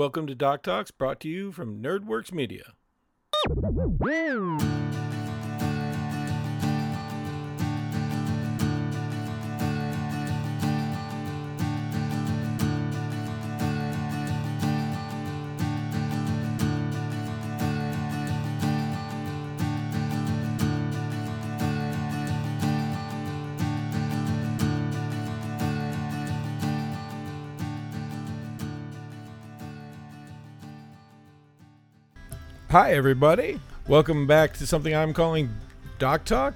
Welcome to Doc Talks, brought to you from NerdWorks Media. Hi, everybody. Welcome back to something I'm calling Doc Talk,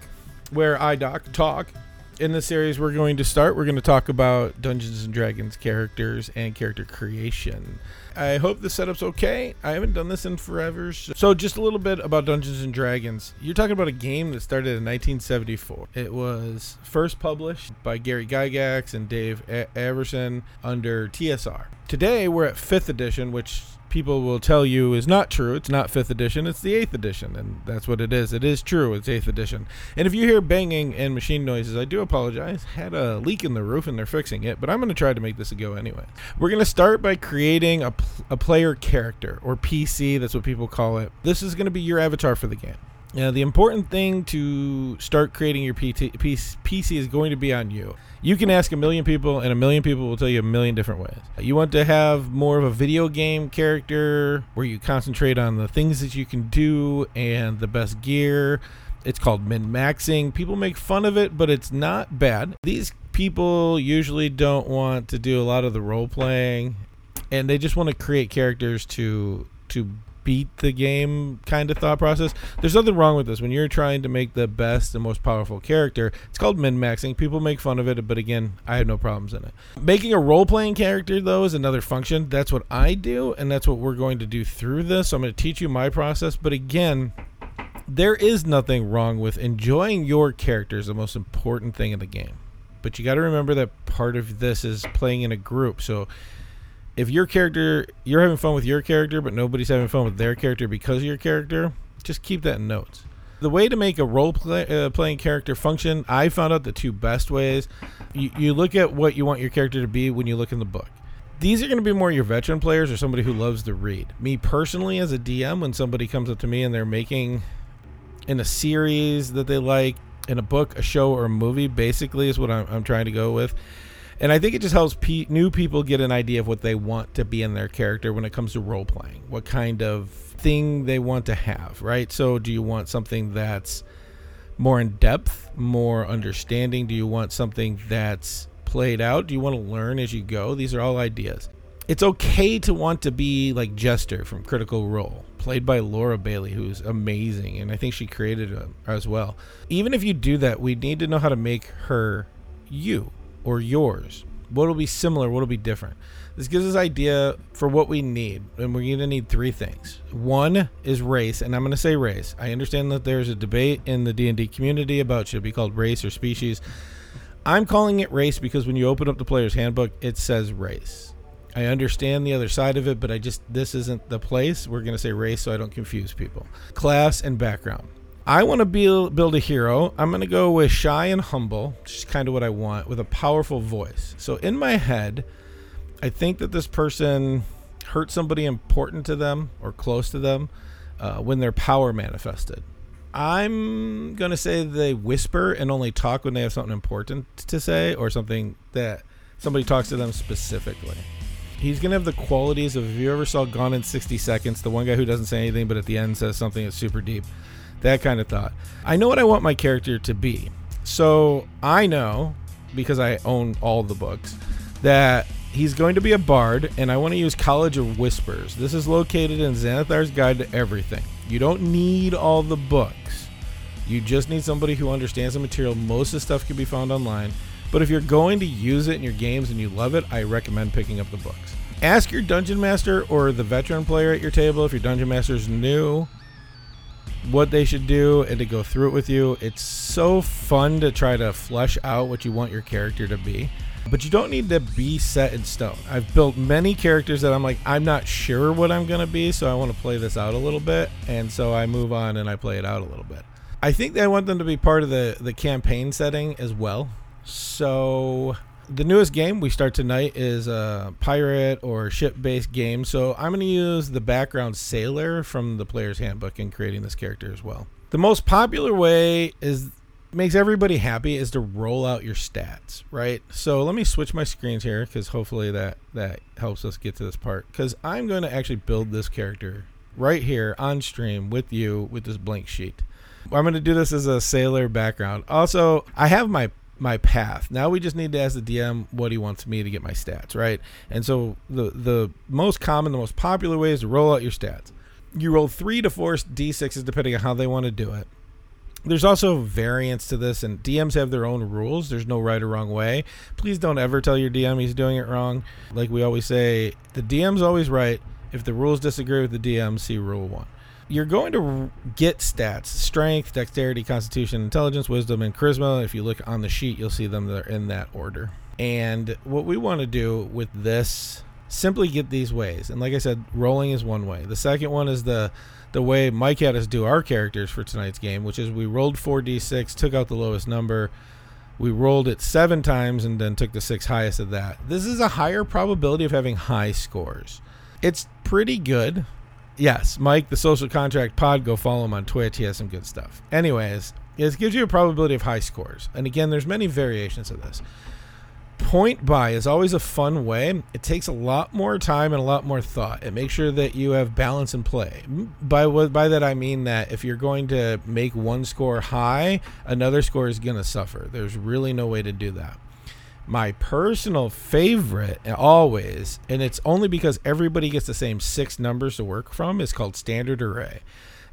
where I talk. In this series we're going to start, we're going to talk about Dungeons and Dragons characters and character creation. I hope the setup's okay. I haven't done this in forever. So just a little bit about Dungeons and Dragons. You're talking about a game that started in 1974. It was first published by Gary Gygax and Dave Arneson under TSR. Today we're at 5th edition, which people will tell you is not true. It's not 5th edition, it's the 8th edition, and that's what it is. It is true, it's 8th edition. And if you hear banging and machine noises, I do apologize. Had a leak in the roof and they're fixing it, but I'm going to try to make this a go anyway. We're going to start by creating a player character, or PC, that's what people call it. This is going to be your avatar for the game. Now, the important thing to start creating your PC is going to be on you. You can ask a million people, and a million people will tell you a million different ways. You want to have more of a video game character where you concentrate on the things that you can do and the best gear. It's called min-maxing. People make fun of it, but it's not bad. These people usually don't want to do a lot of the role-playing, and they just want to create characters to beat the game kind of thought process. There's nothing wrong with this. When you're trying to make the best and most powerful character, it's called min-maxing. People make fun of it, but again, I have no problems in it. Making a role-playing character, though, is another function. That's what I do, and that's what we're going to do through this. So I'm going to teach you my process, but again, there is nothing wrong with enjoying your character is the most important thing in the game. But you got to remember that part of this is playing in a group. So if your character, you're having fun with your character, but nobody's having fun with their character because of your character, just keep that in notes. The way to make a role-playing character function, I found out the two best ways. You look at what you want your character to be when you look in the book. These are going to be more your veteran players or somebody who loves to read. Me personally, as a DM, when somebody comes up to me and they're making in a series that they like, in a book, a show, or a movie, basically is what I'm trying to go with. And I think it just helps new people get an idea of what they want to be in their character when it comes to role-playing, what kind of thing they want to have, right? So do you want something that's more in-depth, more understanding? Do you want something that's played out? Do you want to learn as you go? These are all ideas. It's okay to want to be like Jester from Critical Role, played by Laura Bailey, who's amazing, and I think she created him as well. Even if you do that, we need to know how to make her you. Or yours. What will be similar? What will be different? This gives us idea for what we need, and we're going to need three things. One is race, and I'm going to say race. I understand that there's a debate in the D&D community about should it be called race or species. I'm calling it race because when you open up the player's handbook, it says race. I understand the other side of it, but this isn't the place. We're going to say race so I don't confuse people. Class and background. I want to build a hero. I'm going to go with shy and humble, which is kind of what I want, with a powerful voice. So in my head, I think that this person hurt somebody important to them or close to them when their power manifested. I'm going to say they whisper and only talk when they have something important to say or something that somebody talks to them specifically. He's going to have the qualities of, if you ever saw Gone in 60 Seconds, the one guy who doesn't say anything but at the end says something that's super deep. That kind of thought. I know what I want my character to be. So I know, because I own all the books, that he's going to be a bard, and I want to use College of Whispers. This is located in Xanathar's Guide to Everything. You don't need all the books. You just need somebody who understands the material. Most of the stuff can be found online. But if you're going to use it in your games and you love it, I recommend picking up the books. Ask your dungeon master or the veteran player at your table, if your dungeon master is new, what they should do and to go through it with you. It's so fun to try to flesh out what you want your character to be, but you don't need to be set in stone. I've built many characters that I'm like, I'm not sure what I'm going to be, so I want to play this out a little bit, and so I move on and I play it out a little bit. I think that I want them to be part of the campaign setting as well. So The newest game we start tonight is a pirate or ship-based game, so I'm going to use the background sailor from the Player's Handbook in creating this character as well. The most popular way is makes everybody happy is to roll out your stats, right? So let me switch my screens here because hopefully that helps us get to this part, because I'm going to actually build this character right here on stream with you with this blank sheet. I'm going to do this as a sailor background. Also, I have my path. Now we just need to ask the DM what he wants me to get my stats, right? And so the most common, the most popular way is to roll out your stats. You roll 3 to 4 D6s depending on how they want to do it. There's also variance to this, and DMs have their own rules. There's no right or wrong way. Please don't ever tell your DM he's doing it wrong. Like we always say, the DM's always right. If the rules disagree with the DM, see rule 1. You're going to get stats: strength, dexterity, constitution, intelligence, wisdom, and charisma. If you look on the sheet, you'll see them. They're in that order. And what we want to do with this, simply get these ways. And like I said, rolling is one way. The second one is the way Mike had us do our characters for tonight's game, which is we rolled 4d6, took out the lowest number. We rolled it 7 times and then took the 6 highest of that. This is a higher probability of having high scores. It's pretty good. Yes, Mike, the Social Contract Pod, go follow him on Twitch. He has some good stuff. Anyways, it gives you a probability of high scores. And again, there's many variations of this. Point buy is always a fun way. It takes a lot more time and a lot more thought. It makes sure that you have balance in play. By that I mean that if you're going to make one score high, another score is going to suffer. There's really no way to do that. My personal favorite always, and it's only because everybody gets the same 6 numbers to work from, is called standard array.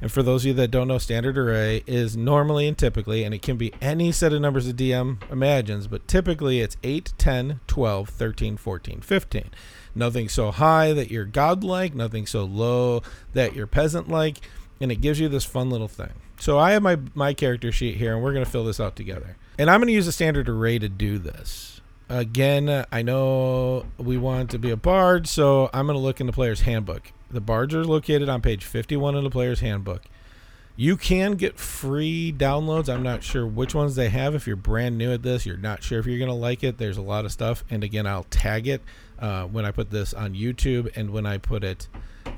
And for those of you that don't know, standard array is normally and typically, and it can be any set of numbers the DM imagines, but typically it's 8, 10, 12, 13, 14, 15. Nothing so high that you're godlike, nothing so low that you're peasant-like, and it gives you this fun little thing. So I have my character sheet here, and we're going to fill this out together. And I'm going to use a standard array to do this. Again, I know we want to be a bard, so I'm going to look in the Player's Handbook. The bards are located on page 51 of the Player's Handbook. You can get free downloads. I'm not sure which ones they have. If you're brand new at this, you're not sure if you're going to like it. There's a lot of stuff. And again, I'll tag it when I put this on YouTube and when I put it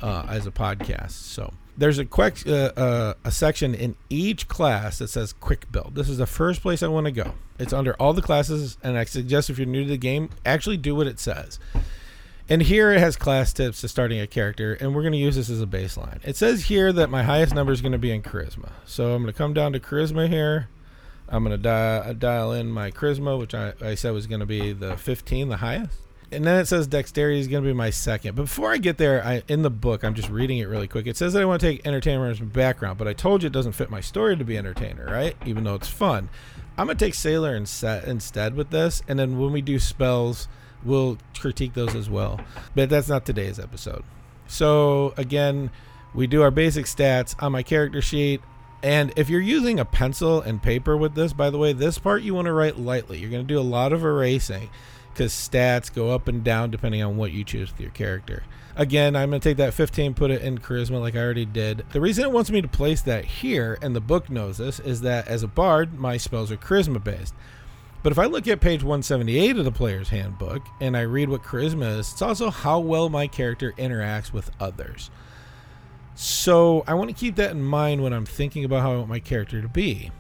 as a podcast. So there's a section in each class that says quick build. This is the first place I want to go. It's under all the classes, and I suggest if you're new to the game, actually do what it says. And here it has class tips to starting a character, and we're going to use this as a baseline. It says here that my highest number is going to be in charisma. So I'm going to come down to charisma here. I'm going to dial in my charisma, which I said was going to be the 15, the highest. And then it says dexterity is going to be my second. But before I get there, in the book, I'm just reading it really quick. It says that I want to take entertainer as my background, but I told you it doesn't fit my story to be entertainer, right? Even though it's fun. I'm going to take sailor instead with this, and then when we do spells, we'll critique those as well. But that's not today's episode. So again, we do our basic stats on my character sheet. And if you're using a pencil and paper with this, by the way, this part you want to write lightly. You're going to do a lot of erasing, because stats go up and down depending on what you choose with your character. Again, I'm going to take that 15, put it in charisma like I already did. The reason it wants me to place that here, and the book knows this, is that as a bard, my spells are charisma based. But if I look at page 178 of the Player's Handbook and I read what charisma is, it's also how well my character interacts with others. So I want to keep that in mind when I'm thinking about how I want my character to be.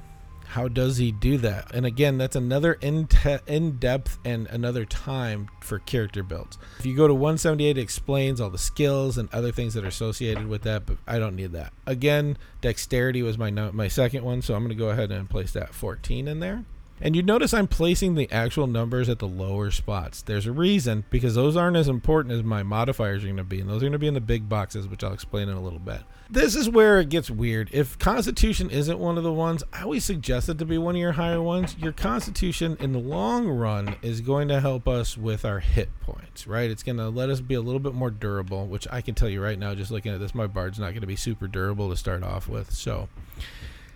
How does he do that? And again, that's another in-depth and another time for character builds. If you go to 178, it explains all the skills and other things that are associated with that, but I don't need that. Again, dexterity was my second one, so I'm going to go ahead and place that 14 in there. And you notice I'm placing the actual numbers at the lower spots. There's a reason, because those aren't as important as my modifiers are going to be, and those are going to be in the big boxes, which I'll explain in a little bit. This is where it gets weird. If Constitution isn't one of the ones, I always suggest it to be one of your higher ones. Your Constitution, in the long run, is going to help us with our hit points, right? It's going to let us be a little bit more durable, which I can tell you right now, just looking at this, my bard's not going to be super durable to start off with. So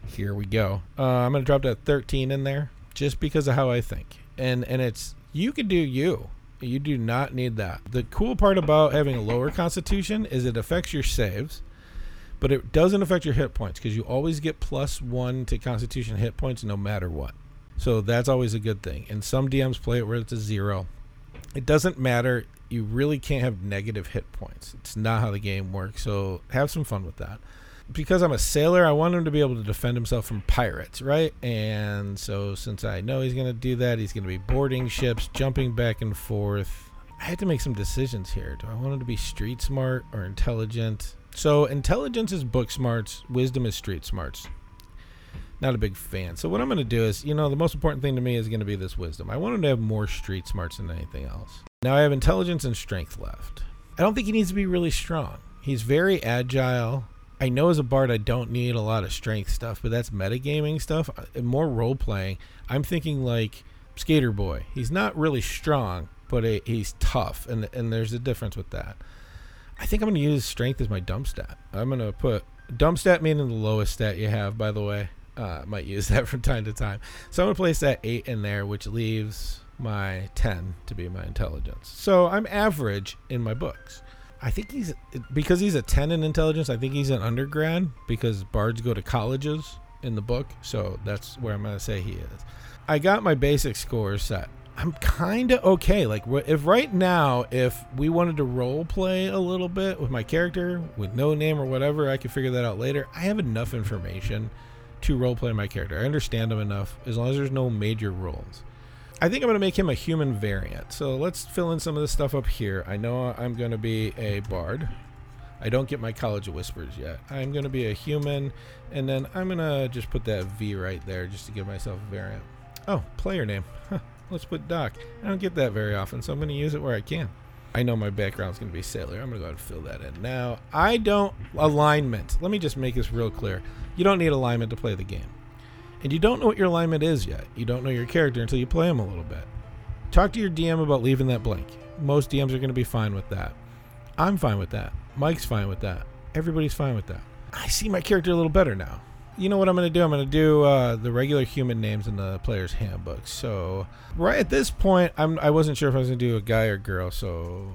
here we go. I'm going to drop that 13 in there just because of how I think. And it's, you can do you. You do not need that. The cool part about having a lower Constitution is it affects your saves, but it doesn't affect your hit points, because you always get +1 to Constitution hit points no matter what. So that's always a good thing. And some DMs play it where it's a zero. It doesn't matter. You really can't have negative hit points. It's not how the game works. So have some fun with that. Because I'm a sailor, I want him to be able to defend himself from pirates, right? And so since I know he's going to do that, he's going to be boarding ships, jumping back and forth. I had to make some decisions here. Do I want him to be street smart or intelligent? So intelligence is book smarts. Wisdom is street smarts. Not a big fan. So what I'm going to do is, you know, the most important thing to me is going to be this wisdom. I want him to have more street smarts than anything else. Now I have intelligence and strength left. I don't think he needs to be really strong. He's very agile. I know as a bard I don't need a lot of strength stuff, but that's metagaming stuff and more role-playing. I'm thinking like Skater Boy. He's not really strong, but he's tough, and there's a difference with that. I think I'm going to use strength as my dump stat. I'm going to put dump stat meaning the lowest stat you have, by the way. Might use that from time to time. So I'm going to place that 8 in there, which leaves my 10 to be my intelligence. So I'm average in my books. I think because he's a 10 in intelligence, I think he's an undergrad because bards go to colleges in the book. So that's where I'm going to say he is. I got my basic score set. I'm kind of okay. Like if right now, if we wanted to role play a little bit with my character with no name or whatever, I could figure that out later. I have enough information to roleplay my character. I understand him enough as long as there's no major rules. I think I'm going to make him a human variant. So let's fill in some of this stuff up here. I know I'm going to be a bard. I don't get my College of Whispers yet. I'm going to be a human, and then I'm going to just put that V right there just to give myself a variant. Oh, player name. Huh. Let's put Doc. I don't get that very often, so I'm going to use it where I can. I know my background's going to be sailor. I'm going to go ahead and fill that in. Now, alignment. Let me just make this real clear. You don't need alignment to play the game. And you don't know what your alignment is yet. You don't know your character until you play him a little bit. Talk to your DM about leaving that blank. Most DMs are going to be fine with that. I'm fine with that. Mike's fine with that. Everybody's fine with that. I see my character a little better now. You know what I'm going to do? I'm going to do the regular human names in the player's handbook. So right at this point, I wasn't sure if I was going to do a guy or girl. So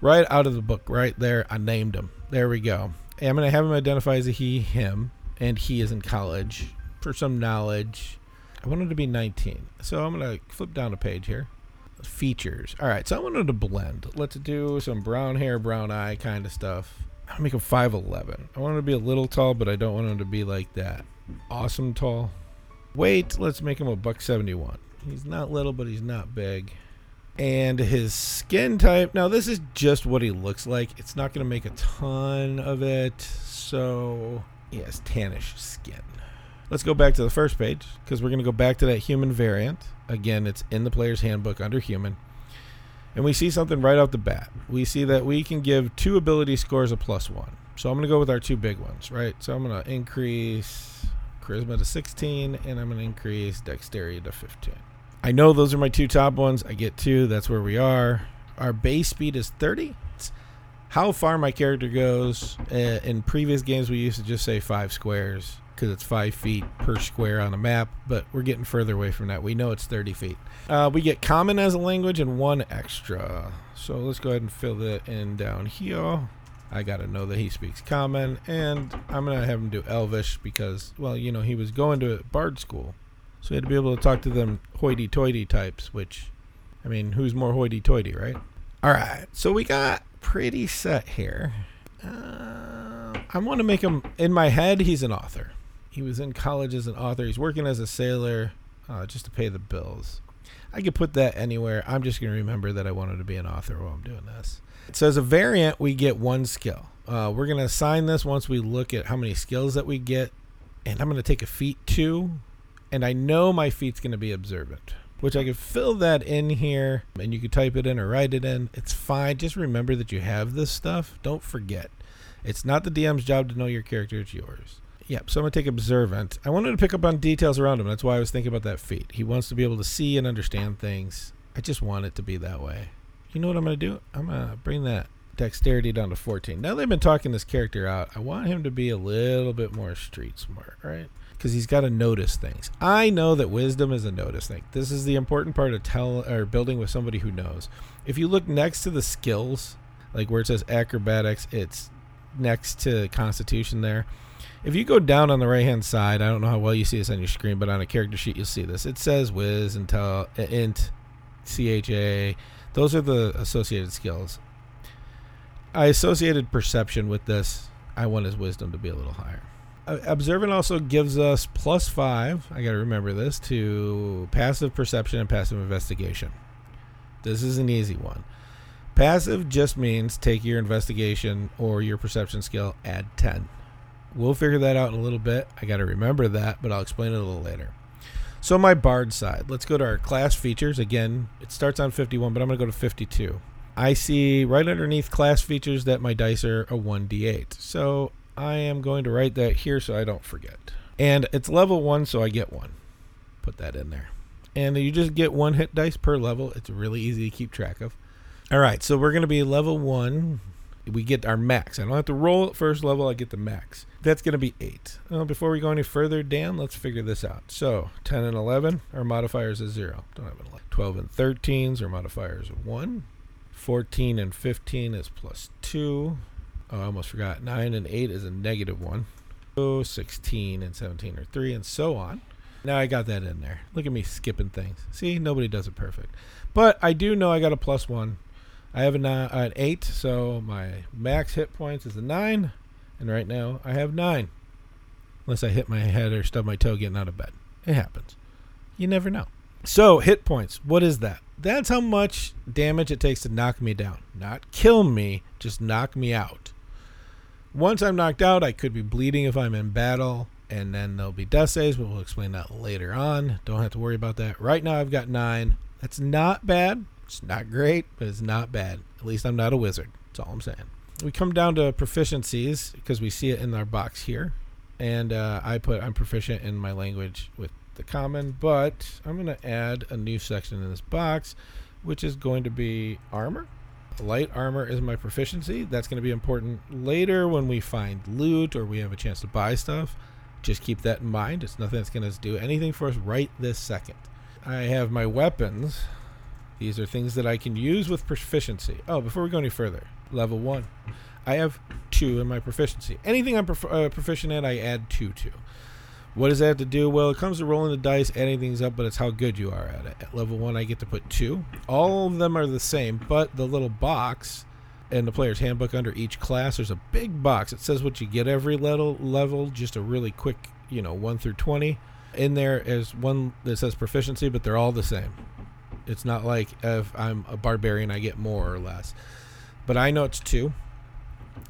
right out of the book, right there, I named him. There we go. And I'm going to have him identify as a he, him, and he is in college for some knowledge. I want him to be 19. So I'm going to flip down a page here. Features. All right. So I want him to blend. Let's do some brown hair, brown eye kind of stuff. I'll make him 5'11". I want him to be a little tall, but I don't want him to be like that. Awesome tall. Weight, let's make him a 171. He's not little, but he's not big. And his skin type. Now, this is just what he looks like. It's not going to make a ton of it. So, he has tannish skin. Let's go back to the first page because we're going to go back to that human variant. Again, it's in the player's handbook under human. And we see something right off the bat. We see that we can give 2 ability scores a +1. So I'm going to go with our 2 big ones, right? So I'm going to increase Charisma to 16, and I'm going to increase Dexterity to 15. I know those are my 2 top ones. I get 2. That's where we are. Our base speed is 30. It's how far my character goes. In previous games, we used to just say 5 squares because it's 5 feet per square on a map, but we're getting further away from that. We know it's 30 feet. We get common as a language and 1 extra. So let's go ahead and fill that in down here. I got to know that he speaks common, and I'm going to have him do Elvish because, well, you know, he was going to bard school. So he had to be able to talk to them hoity-toity types, which, I mean, who's more hoity-toity, right? All right, so we got pretty set here. I want to make him, in my head, he's an author. He was in college as an author. He's working as a sailor just to pay the bills. I could put that anywhere. I'm just going to remember that I wanted to be an author while I'm doing this. So as a variant, we get 1 skill. We're going to assign this once we look at how many skills that we get. And I'm going to take a feat 2. And I know my feat's going to be observant, which I could fill that in here. And you could type it in or write it in. It's fine. Just remember that you have this stuff. Don't forget. It's not the DM's job to know your character. It's yours. Yep, so I'm going to take observant. I wanted to pick up on details around him. That's why I was thinking about that feat. He wants to be able to see and understand things. I just want it to be that way. You know what I'm going to do? I'm going to bring that dexterity down to 14. Now they've been talking this character out. I want him to be a little bit more street smart, right? Because he's got to notice things. I know that wisdom is a notice thing. This is the important part of building with somebody who knows. If you look next to the skills, like where it says acrobatics, it's next to Constitution there. If you go down on the right-hand side, I don't know how well you see this on your screen, but on a character sheet you'll see this. It says Wiz, Intel, Int, CHA. Those are the associated skills. I associated perception with this. I want his wisdom to be a little higher. Observant also gives us plus 5, I got to remember this, to passive perception and passive investigation. This is an easy one. Passive just means take your investigation or your perception skill, add 10. We'll figure that out in a little bit. I got to remember that, but I'll explain it a little later. So my bard side. Let's go to our class features. Again, it starts on 51, but I'm going to go to 52. I see right underneath class features that my dice are a 1d8. So I am going to write that here so I don't forget. And it's level 1, so I get 1. Put that in there. And you just get one hit dice per level. It's really easy to keep track of. All right, so we're going to be level 1. We get our max. I don't have to roll at first level. I get the max. That's going to be 8. Before we go any further, Dan, let's figure this out. So 10 and 11, our modifiers is 0. Don't have an 11. 12 and 13s, our modifiers are 1. 14 and 15 is plus 2. Oh, I almost forgot. 9 and 8 is a negative 1. So 16 and 17 are 3, and so on. Now I got that in there. Look at me skipping things. See, nobody does it perfect. But I do know I got a plus 1. I have an 8, so my max hit points is a 9. And right now, I have 9. Unless I hit my head or stub my toe getting out of bed. It happens. You never know. So, hit points. What is that? That's how much damage it takes to knock me down. Not kill me, just knock me out. Once I'm knocked out, I could be bleeding if I'm in battle. And then there'll be death saves, but we'll explain that later on. Don't have to worry about that. Right now, I've got 9. That's not bad. It's not great, but it's not bad. At least I'm not a wizard. That's all I'm saying. We come down to proficiencies because we see it in our box here. And I'm proficient in my language with the common, but I'm going to add a new section in this box, which is going to be armor. Light armor is my proficiency. That's going to be important later when we find loot or we have a chance to buy stuff. Just keep that in mind. It's nothing that's going to do anything for us right this second. I have my weapons. These are things that I can use with proficiency. Oh, before we go any further, level 1. I have 2 in my proficiency. Anything I'm proficient at, I add 2 to. What does that have to do? Well, it comes to rolling the dice, adding things up, but it's how good you are at it. At level 1, I get to put 2. All of them are the same, but the little box in the player's handbook under each class, there's a big box. It says what you get every level, just a really quick, 1 through 20. In there is one that says proficiency, but they're all the same. It's not like if I'm a barbarian, I get more or less. But I know it's 2.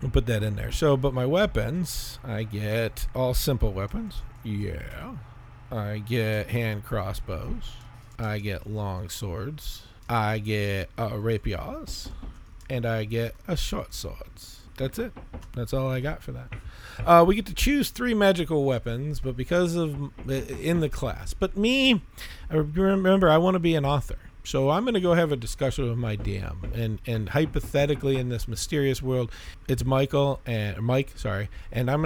I'll put that in there. So, but my weapons, I get all simple weapons. Yeah. I get hand crossbows. I get long swords. I get rapiers. And I get a short swords. That's it. That's all I got for that. We get to choose 3 magical weapons, but because of in the class. But me, remember, I want to be an author. So I'm going to go have a discussion with my DM, and hypothetically in this mysterious world, it's Mike, and I'm going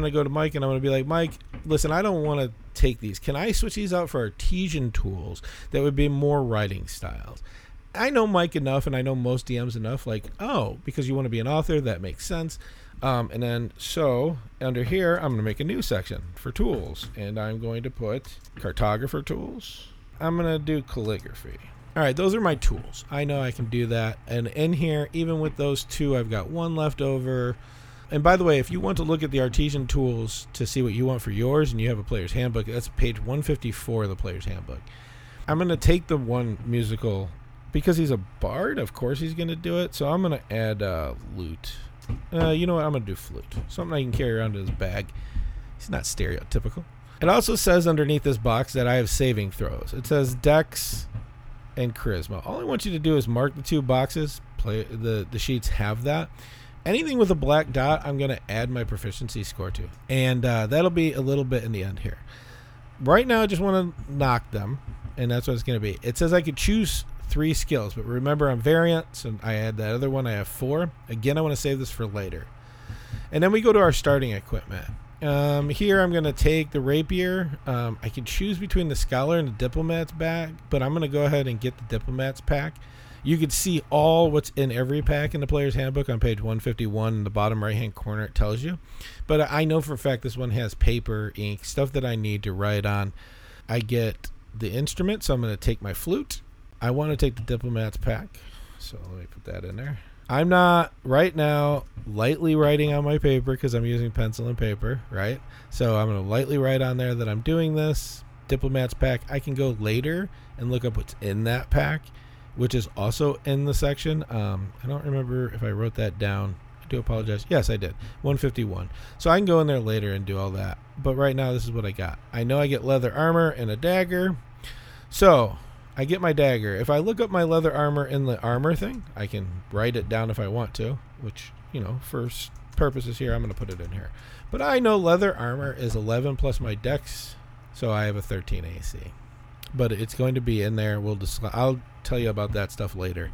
to go to Mike, and I'm going to be like, Mike, listen, I don't want to take these. Can I switch these out for artesian tools that would be more writing styles? I know Mike enough, and I know most DMs enough, like, oh, because you want to be an author, that makes sense. And then, so, under here, I'm going to make a new section for tools, and I'm going to put cartographer tools. I'm going to do calligraphy. All right, those are my tools. I know I can do that. And in here, even with those 2, I've got 1 left over. And by the way, if you want to look at the artisan tools to see what you want for yours, and you have a player's handbook, that's page 154 of the player's handbook. I'm going to take the one musical. Because he's a bard, of course he's going to do it. So I'm going to add loot. You know what? I'm going to do flute. Something I can carry around in his bag. He's not stereotypical. It also says underneath this box that I have saving throws. It says Dex and Charisma. All I want you to do is mark the 2 boxes. Play the sheets have that. Anything with a black dot, I'm going to add my proficiency score to. And that'll be a little bit in the end here. Right now, I just want to knock them. And that's what it's going to be. It says I could choose 3 skills, but remember I'm variant, so I add that other one. I have 4. Again, I want to save this for later. And then we go to our starting equipment. Here I'm going to take the rapier. I can choose between the scholar and the diplomat's bag, but I'm going to go ahead and get the diplomat's pack. You could see all what's in every pack in the player's handbook on page 151 in the bottom right-hand corner. It tells you. But I know for a fact this one has paper, ink, stuff that I need to write on. I get the instrument, so I'm going to take my flute. I want to take the diplomat's pack, so let me put that in there. I'm not, right now, lightly writing on my paper because I'm using pencil and paper, right? So I'm going to lightly write on there that I'm doing this. Diplomat's pack, I can go later and look up what's in that pack, which is also in the section. I don't remember if I wrote that down. I do apologize. Yes, I did. 151. So I can go in there later and do all that. But right now, this is what I got. I know I get leather armor and a dagger. So I get my dagger. If I look up my leather armor in the armor thing, I can write it down if I want to, which, you know, for purposes here, I'm going to put it in here. But I know leather armor is 11 plus my dex, so I have a 13 AC. But it's going to be in there. I'll tell you about that stuff later.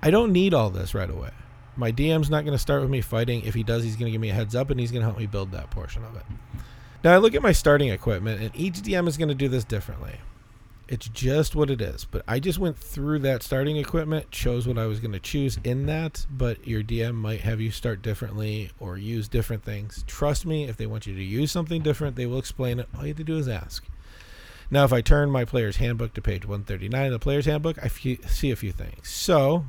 I don't need all this right away. My DM's not going to start with me fighting. If he does, he's going to give me a heads up, and he's going to help me build that portion of it. Now, I look at my starting equipment, and each DM is going to do this differently. It's just what it is. But I just went through that starting equipment, chose what I was going to choose in that, but your DM might have you start differently or use different things. Trust me, if they want you to use something different, they will explain it. All you have to do is ask. Now, if I turn my player's handbook to page 139 of the player's handbook, I see a few things. So,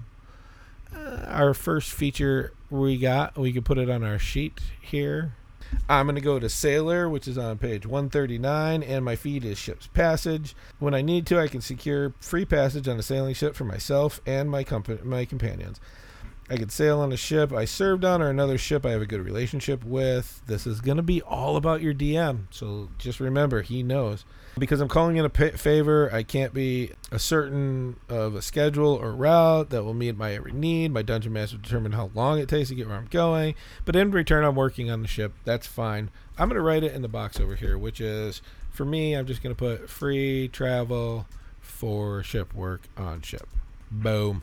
our first feature we can put it on our sheet here. I'm going to go to Sailor, which is on page 139, and my feed is Ship's Passage. When I need to, I can secure free passage on a sailing ship for myself and my companions. I could sail on a ship I served on or another ship I have a good relationship with. This is going to be all about your DM, so just remember, he knows. Because I'm calling in a favor, I can't be certain of a schedule or route that will meet my every need. My dungeon master will determine how long it takes to get where I'm going. But in return, I'm working on the ship. That's fine. I'm going to write it in the box over here, which is, for me, I'm just going to put free travel for ship work on ship. Boom.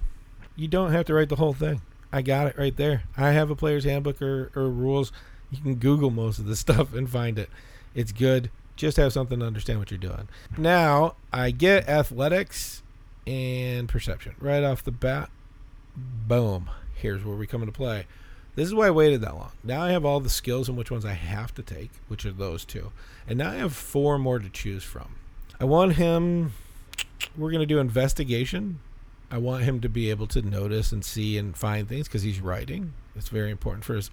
You don't have to write the whole thing. I got it right there. I have a player's handbook or rules. You can Google most of this stuff and find it. It's good. Just have something to understand what you're doing. Now, I get athletics and perception right off the bat. Boom. Here's where we come into play. This is why I waited that long. Now I have all the skills and which ones I have to take, which are those two. And now I have four more to choose from. I want him... We're going to do investigation. I want him to be able to notice and see and find things because he's writing. It's very important for his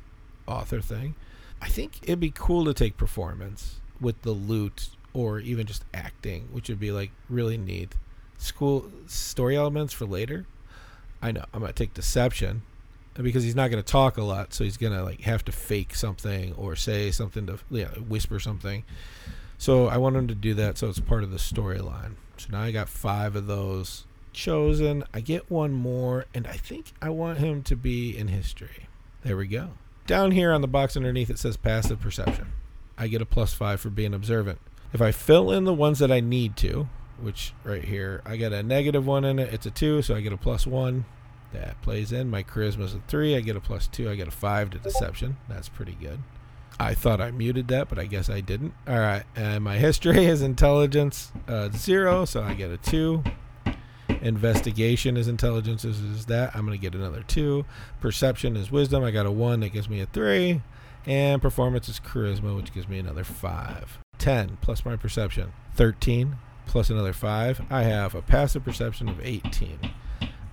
author thing. I think it'd be cool to take performance with the loot or even just acting, which would be like really neat. School story elements for later. I know I'm going to take deception because he's not going to talk a lot. So he's going to like have to fake something or say something to whisper something. So I want him to do that. So it's part of the storyline. So now I got five of those chosen. I get one more, and I think I want him to be in history. There we go. Down here on the box underneath, it says passive perception. I get a +5 for being observant. If I fill in the ones that I need to, which right here, I got a -1 in it. It's a 2, so I get a +1. That plays in. My charisma's a 3. I get a +2. I get a 5 to deception. That's pretty good. I thought I muted that, but I guess I didn't. All right. And my history is intelligence 0, so I get a 2. Investigation is intelligence, is that. I'm going to get another 2. Perception is wisdom. I got a 1. That gives me a 3. And performance is charisma, which gives me another 5. 10 plus my perception. 13 plus another 5. I have a passive perception of 18.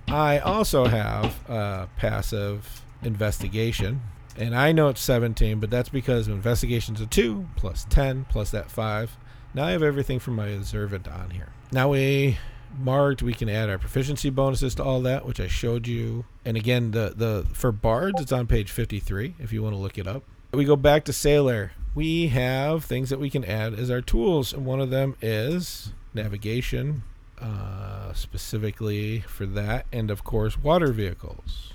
I also have a passive investigation. And I know it's 17, but that's because investigation's a 2 plus 10 plus that 5. Now I have everything from my observant on here. Now we can add our proficiency bonuses to all that, which I showed you. And again, the for bards, it's on page 53 if you want to look it up. We go back to Sailor. We have things that we can add as our tools, and one of them is navigation, specifically for that, and of course water vehicles.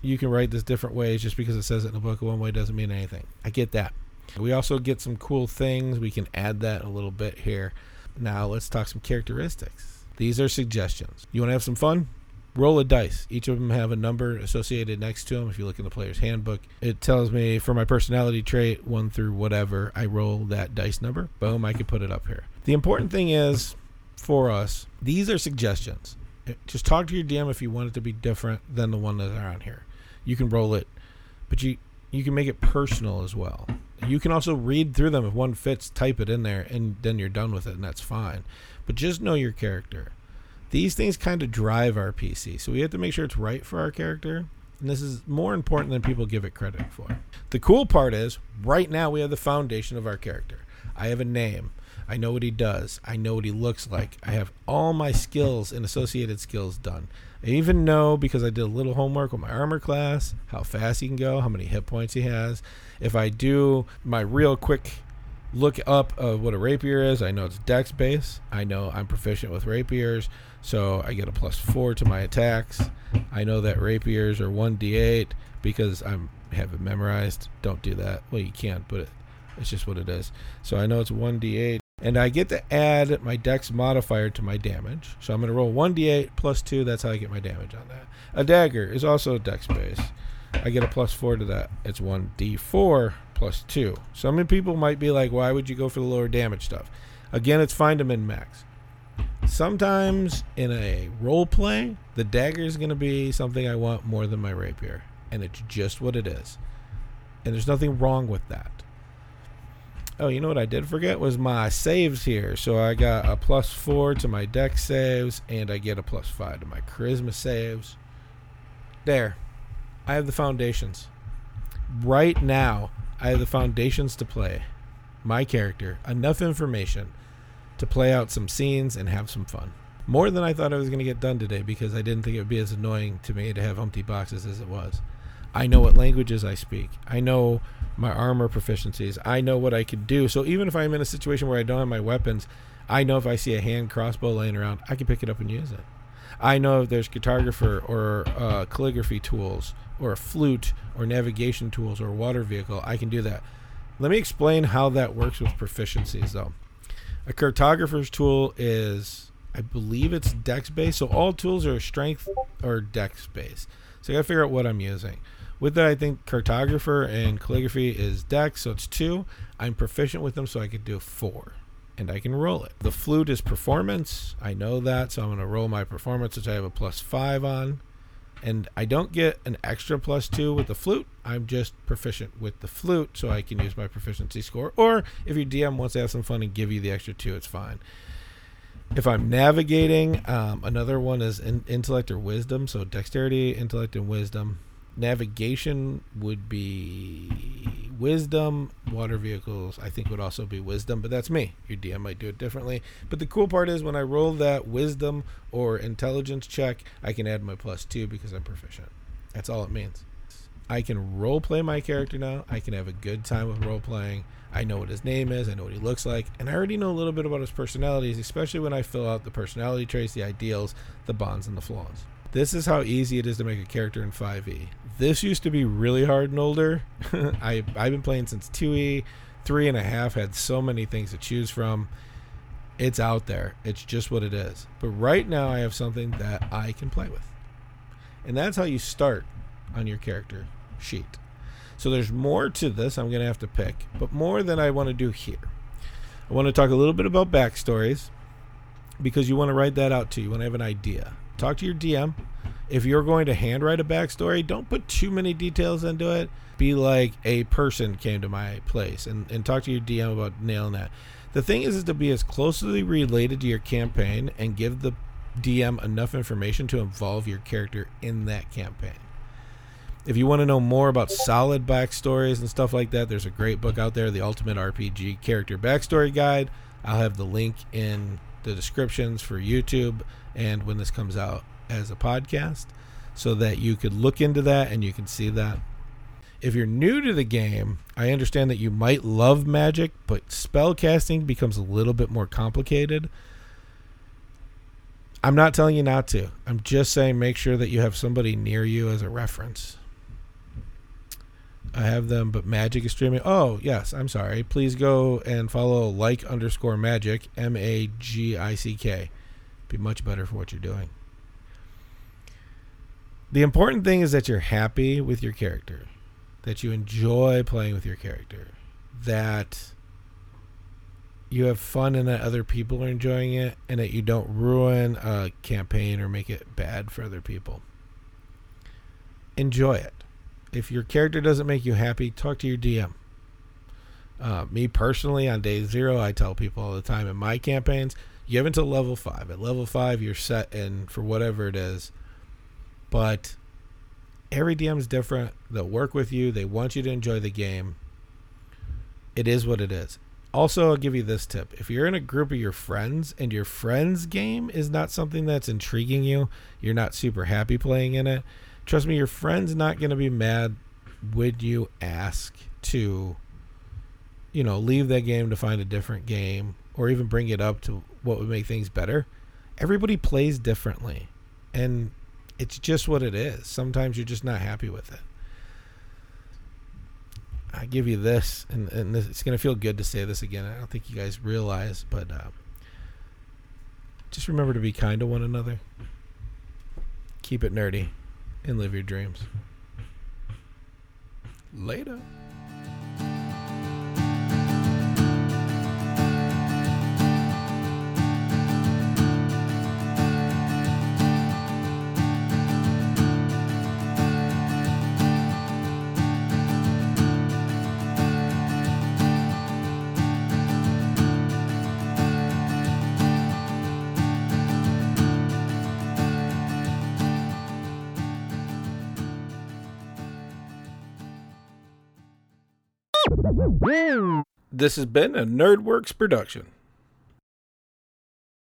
You can write this different ways. Just because it says it in the book one way doesn't mean anything. I get that. We also get some cool things. We can add that a little bit here. Now let's talk some characteristics. These are suggestions. You want to have some fun? Roll a dice. Each of them have a number associated next to them. If you look in the player's handbook, it tells me for my personality trait, 1 through whatever, I roll that dice number. Boom, I can put it up here. The important thing is, for us, these are suggestions. Just talk to your DM if you want it to be different than the one that's on here. You can roll it, but you can make it personal as well. You can also read through them. If one fits, type it in there, and then you're done with it, and that's fine. But just know your character. These things kind of drive our PC, so we have to make sure it's right for our character. And this is more important than people give it credit for. The cool part is, right now we have the foundation of our character. I have a name. I know what he does. I know what he looks like. I have all my skills and associated skills done. I even know, because I did a little homework with my armor class, how fast he can go, how many hit points he has. If I do my real quick look up of what a rapier is, I know it's dex base. I know I'm proficient with rapiers, so I get a +4 to my attacks. I know that rapiers are 1d8 because I have it memorized. Don't do that. Well, you can't, but it's just what it is. So I know it's 1d8. And I get to add my dex modifier to my damage. So I'm going to roll 1d8 +2. That's how I get my damage on that. A dagger is also dex base. I get a +4 to that. It's 1d4 +2. So many people might be like, why would you go for the lower damage stuff? Again, it's fine to min-max. Sometimes in a role play, the dagger is going to be something I want more than my rapier. And it's just what it is. And there's nothing wrong with that. Oh, you know what I did forget was my saves here. So I got a +4 to my dex saves, and I get a +5 to my charisma saves. There. I have the foundations. Right now, I have the foundations to play my character. Enough information to play out some scenes and have some fun. More than I thought I was going to get done today, because I didn't think it would be as annoying to me to have empty boxes as it was. I know what languages I speak. I know my armor proficiencies. I know what I can do. So even if I'm in a situation where I don't have my weapons, I know if I see a hand crossbow laying around, I can pick it up and use it. I know if there's cartographer or calligraphy tools or a flute or navigation tools or water vehicle, I can do that. Let me explain how that works with proficiencies, though. A cartographer's tool is, I believe it's dex-based. So all tools are strength or dex-based. So I got to figure out what I'm using. With that, I think cartographer and calligraphy is dex, so it's 2. I'm proficient with them, so I can do 4, and I can roll it. The flute is performance. I know that, so I'm going to roll my performance, which I have a +5 on. And I don't get an extra +2 with the flute. I'm just proficient with the flute, so I can use my proficiency score. Or if your DM wants to have some fun and give you the extra 2, it's fine. If I'm navigating, another one is intellect or wisdom. So dexterity, intellect, and wisdom. Navigation would be wisdom. Water vehicles, I think, would also be wisdom, but that's me. Your DM might do it differently. But the cool part is when I roll that wisdom or intelligence check, I can add my +2 because I'm proficient. That's all it means. I can role play my character now. I can have a good time with role playing. I know what his name is. I know what he looks like. And I already know a little bit about his personalities, especially when I fill out the personality traits, the ideals, the bonds, and the flaws. This is how easy it is to make a character in 5e. This used to be really hard and older. I've been playing since 2e, 3.5, had so many things to choose from. It's out there. It's just what it is. But right now I have something that I can play with. And that's how you start on your character sheet. So there's more to this I'm going to have to pick, but more than I want to do here. I want to talk a little bit about backstories, because you want to write that out too. You want to have an idea. Talk to your DM. If you're going to handwrite a backstory, don't put too many details into it. Be like, a person came to my place, and talk to your DM about nailing that. The thing is to be as closely related to your campaign and give the DM enough information to involve your character in that campaign. If you want to know more about solid backstories and stuff like that, there's a great book out there, The Ultimate RPG Character Backstory Guide. I'll have the link in the descriptions for YouTube and when this comes out as a podcast, so that you could look into that and you can see that. If you're new to the game, I understand that you might love magic, but spellcasting becomes a little bit more complicated. I'm not telling you not to. I'm just saying make sure that you have somebody near you as a reference. I have them, but magic is streaming. Oh, yes, I'm sorry. Please go and follow _magic, MAGICK. Be much better for what you're doing. The important thing is that you're happy with your character, that you enjoy playing with your character, that you have fun and that other people are enjoying it, and that you don't ruin a campaign or make it bad for other people. Enjoy it. If your character doesn't make you happy, talk to your DM. Me personally, on day zero, I tell people all the time in my campaigns, you have until level 5. At level 5, you're set in for whatever it is. But every DM is different. They'll work with you. They want you to enjoy the game. It is what it is. Also, I'll give you this tip. If you're in a group of your friends and your friend's game is not something that's intriguing you, you're not super happy playing in it, trust me, your friend's not going to be mad when you ask to, you know, leave that game to find a different game or even bring it up to what would make things better. Everybody plays differently, and it's just what it is. Sometimes you're just not happy with it. I give you this, and this, it's going to feel good to say this again. I don't think you guys realize, but just remember to be kind to one another. Keep it nerdy and live your dreams. Later. This has been a NerdWorks production.